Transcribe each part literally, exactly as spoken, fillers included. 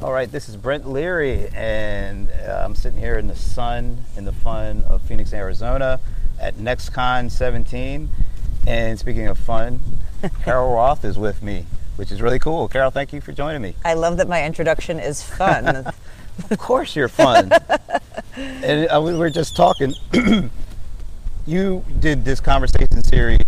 All right, this is Brent Leary, and uh, I'm sitting here in the sun, in the fun of Phoenix, Arizona, at NextCon seventeen. And speaking of fun, Carol Roth is with me, which is really cool. Carol, thank you for joining me. I love that my introduction is fun. Of course you're fun. And uh, we were just talking. You did this conversation series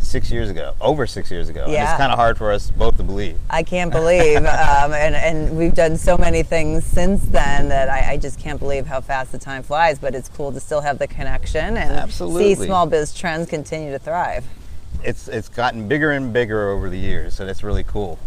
six years ago, over six years ago. Yeah. And it's kind of hard for us both to believe. I can't believe. um, and, and we've done so many things since then that I, I just can't believe how fast the time flies, but it's cool to still have the connection and Absolutely. See small biz trends continue to thrive. It's it's gotten bigger and bigger over the years, so that's really cool.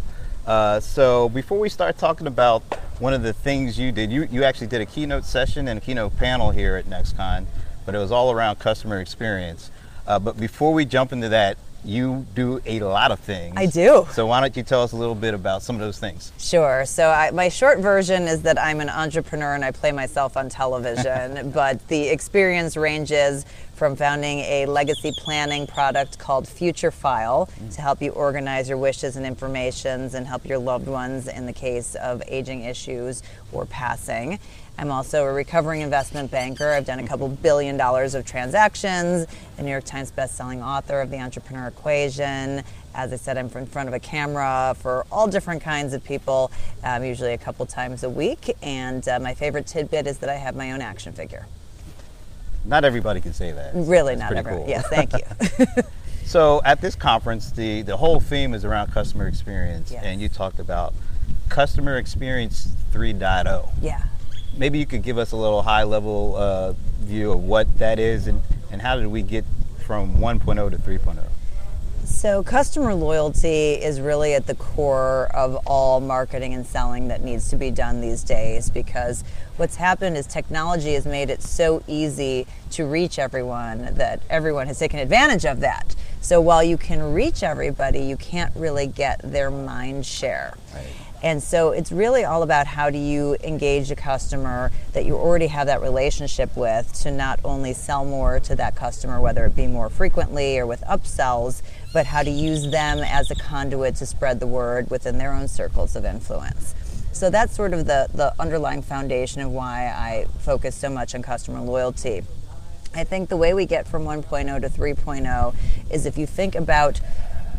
Uh, so before we start talking about one of the things you did, you, you actually did a keynote session and a keynote panel here at NextCon, but it was all around customer experience. Uh, but before we jump into that, you do a lot of things. I do. So why don't you tell us a little bit about some of those things? Sure. So I, my short version is that I'm an entrepreneur and I play myself on television, but the experience ranges from founding a legacy planning product called Future File to help you organize your wishes and informations and help your loved ones in the case of aging issues or passing. I'm also a recovering investment banker. I've done a couple billion dollars of transactions, the New York Times bestselling author of The Entrepreneur Equation. As I said, I'm in front of a camera for all different kinds of people, um, usually a couple times a week. And uh, my favorite tidbit is that I have my own action figure. Not everybody can say that. Really, that's not everyone. Cool. Yes, thank you. So at this conference, the, the whole theme is around customer experience. Yes. And you talked about customer experience three point oh. Yeah. Maybe you could give us a little high-level uh, view of what that is and, and how did we get from one point oh to three point oh? So customer loyalty is really at the core of all marketing and selling that needs to be done these days, because what's happened is technology has made it so easy to reach everyone that everyone has taken advantage of that. So while you can reach everybody, you can't really get their mind share. Right. And so it's really all about how do you engage a customer that you already have that relationship with to not only sell more to that customer, whether it be more frequently or with upsells, but how to use them as a conduit to spread the word within their own circles of influence. So that's sort of the, the underlying foundation of why I focus so much on customer loyalty. I think the way we get from one point oh to three point oh is if you think about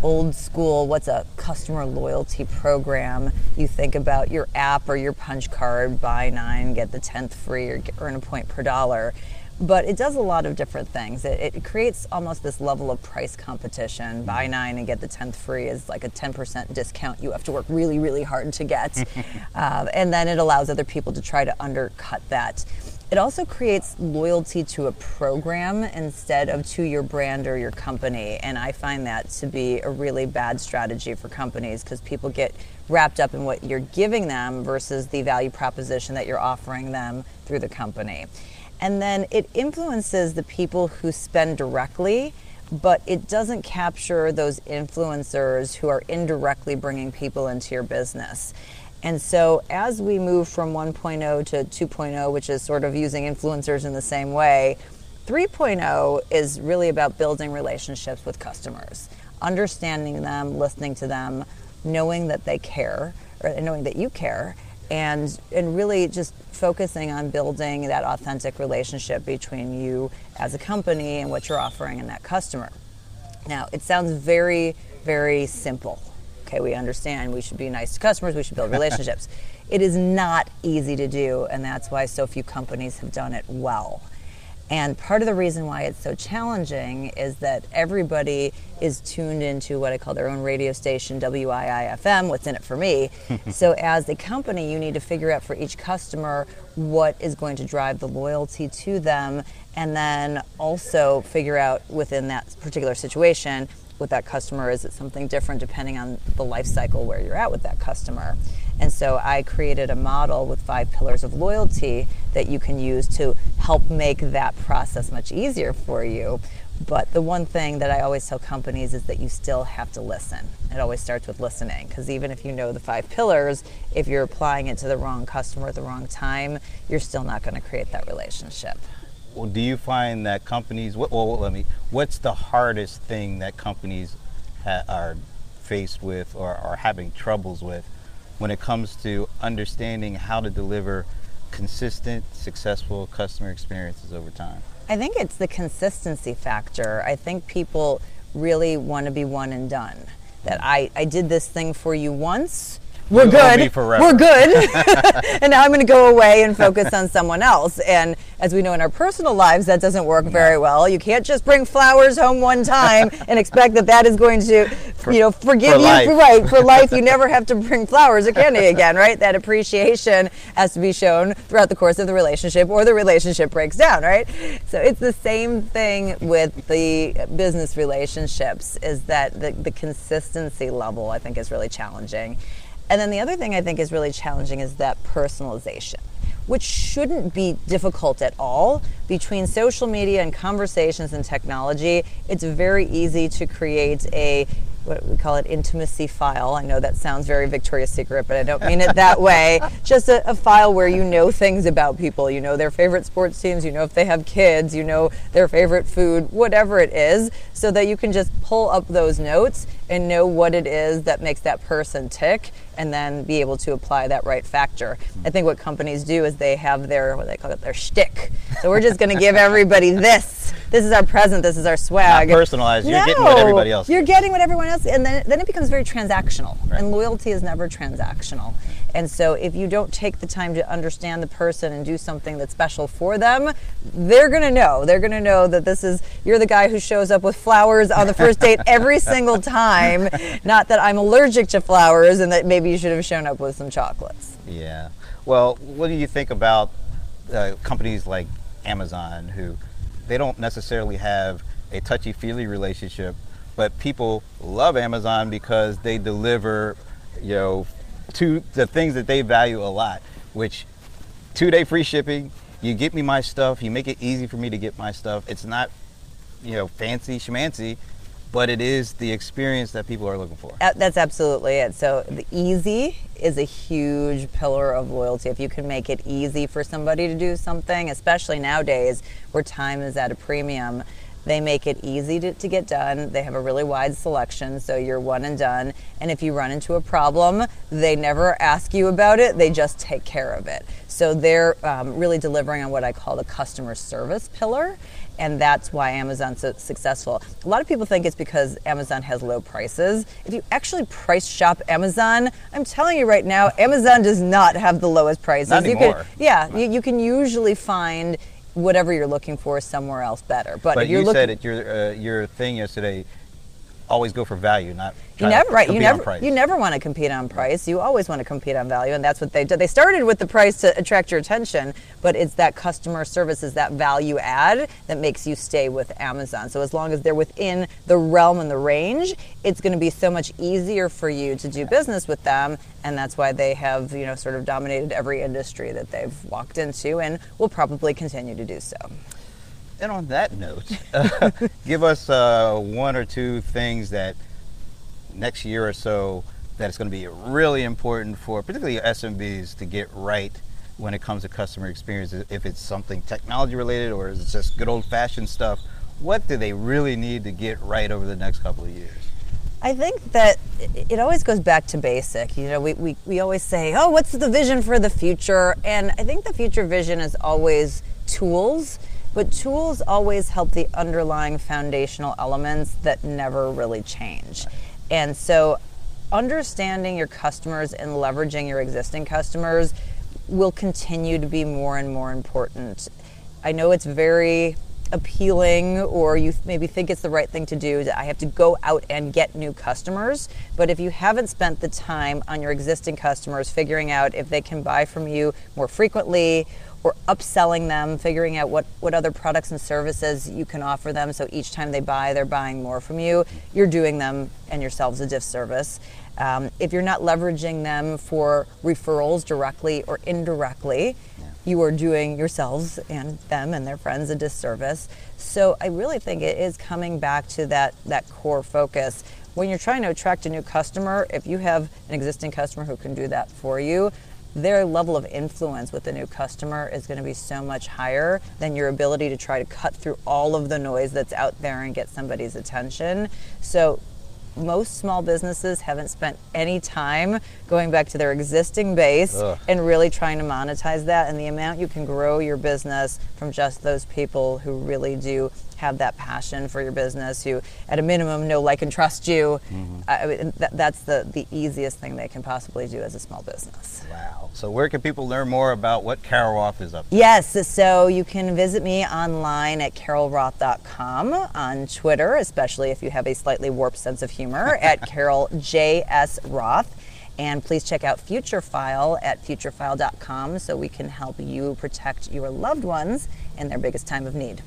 old school, what's a customer loyalty program? You think about your app or your punch card, buy nine, get the tenth free, or earn a point per dollar. But it does a lot of different things. It, it creates almost this level of price competition. Buy nine and get the tenth free is like a ten percent discount you have to work really, really hard to get. uh, and then it allows other people to try to undercut that. It also creates loyalty to a program instead of to your brand or your company. And I find that to be a really bad strategy for companies, because people get wrapped up in what you're giving them versus the value proposition that you're offering them through the company. And then it influences the people who spend directly, but it doesn't capture those influencers who are indirectly bringing people into your business. And so as we move from one point oh to two point oh, which is sort of using influencers in the same way, three point oh is really about building relationships with customers, understanding them, listening to them, knowing that they care, or knowing that you care, and and really just focusing on building that authentic relationship between you as a company and what you're offering and that customer. Now, it sounds very, very simple. Okay, we understand we should be nice to customers, we should build relationships. It is not easy to do, and that's why so few companies have done it well. And part of the reason why it's so challenging is that everybody is tuned into what I call their own radio station, W I I F M, what's in it for me. So as a company, you need to figure out for each customer what is going to drive the loyalty to them, and then also figure out within that particular situation with that customer, is it something different depending on the life cycle where you're at with that customer? And so I created a model with five pillars of loyalty that you can use to help make that process much easier for you. But the one thing that I always tell companies is that you still have to listen. It always starts with listening, because even if you know the five pillars, if you're applying it to the wrong customer at the wrong time, you're still not going to create that relationship. Well, do you find that companies, well, well, let me, what's the hardest thing that companies ha- are faced with or are having troubles with when it comes to understanding how to deliver consistent, successful customer experiences over time? I think it's the consistency factor. I think people really want to be one and done. That I, I did this thing for you once, we're good, we're good, and now I'm going to go away and focus on someone else. And as we know in our personal lives, that doesn't work very well. You can't just bring flowers home one time and expect that that is going to, for, you know, forgive for you. Life. For, right, for life, you never have to bring flowers or candy again, right? That appreciation has to be shown throughout the course of the relationship, or the relationship breaks down, right? So it's the same thing with the business relationships, is that the, the consistency level, I think, is really challenging. And then the other thing I think is really challenging is that personalization, which shouldn't be difficult at all. Between social media and conversations and technology, it's very easy to create a, what we call it, intimacy file. I know that sounds very Victoria's Secret, but I don't mean it that way. Just a, a file where you know things about people. You know their favorite sports teams, you know if they have kids, you know their favorite food, whatever it is, so that you can just pull up those notes and know what it is that makes that person tick, and then be able to apply that right factor. I think what companies do is they have their, what they call it, their shtick. So we're just going to give everybody this. This is our present. This is our swag. Not personalized. You're no, getting what everybody else. You're getting what everyone else. And then, then it becomes very transactional. Right. And loyalty is never transactional. And so if you don't take the time to understand the person and do something that's special for them, they're going to know. They're going to know that this is, you're the guy who shows up with flowers on the first date every single time. Not that I'm allergic to flowers and that maybe you should have shown up with some chocolates. Yeah. Well, what do you think about uh, companies like Amazon, who they don't necessarily have a touchy-feely relationship, but people love Amazon because they deliver, you know, to the things that they value a lot, which two-day free shipping, you get me my stuff, you make it easy for me to get my stuff. It's not, you know, fancy schmancy, but it is the experience that people are looking for. That's absolutely it. So the easy is a huge pillar of loyalty. If you can make it easy for somebody to do something, especially nowadays where time is at a premium, they make it easy to, to get done. They have a really wide selection, so you're one and done. And if you run into a problem, they never ask you about it. They just take care of it. So they're um, really delivering on what I call the customer service pillar. And that's why Amazon's so successful. A lot of people think it's because Amazon has low prices. If you actually price shop Amazon, I'm telling you right now, Amazon does not have the lowest prices. Not anymore. You can, yeah, you, you can usually find whatever you're looking for somewhere else better. But, but if you're you looking, said at your uh, your thing yesterday, always go for value, not you never right. You never you never want to compete on price. You always want to compete on value, and that's what they did. They started with the price to attract your attention, but it's that customer service, is that value add that makes you stay with Amazon. So as long as they're within the realm and the range, it's going to be so much easier for you to do business with them, and that's why they have, you know, sort of dominated every industry that they've walked into, and will probably continue to do so. And on that note, uh, give us uh, one or two things that next year or so that it's going to be really important for particularly S M Bs to get right when it comes to customer experience. If it's something technology related or is it just good old fashioned stuff, what do they really need to get right over the next couple of years? I think that it always goes back to basic. You know, we, we, we always say, oh, what's the vision for the future? And I think the future vision is always tools. But tools always help the underlying foundational elements that never really change. And so understanding your customers and leveraging your existing customers will continue to be more and more important. I know it's very appealing, or you maybe think it's the right thing to do, that I have to go out and get new customers. But if you haven't spent the time on your existing customers, figuring out if they can buy from you more frequently, or upselling them, figuring out what, what other products and services you can offer them, so each time they buy, they're buying more from you, you're doing them and yourselves a disservice. Um, if you're not leveraging them for referrals directly or indirectly, yeah. you are doing yourselves and them and their friends a disservice. So I really think it is coming back to that, that core focus. When you're trying to attract a new customer, if you have an existing customer who can do that for you, their level of influence with the new customer is going to be so much higher than your ability to try to cut through all of the noise that's out there and get somebody's attention. So most small businesses haven't spent any time going back to their existing base Ugh. and really trying to monetize that. And the amount you can grow your business from just those people who really do have that passion for your business, who at a minimum know, like, and trust you. Mm-hmm. I mean, th- that's the, the easiest thing they can possibly do as a small business. Wow. So where can people learn more about what Carol Roth is up to? Yes, so you can visit me online at carol roth dot com, on Twitter, especially if you have a slightly warped sense of humor, at Carol J S Roth. And please check out Future File at future file dot com so we can help you protect your loved ones in their biggest time of need.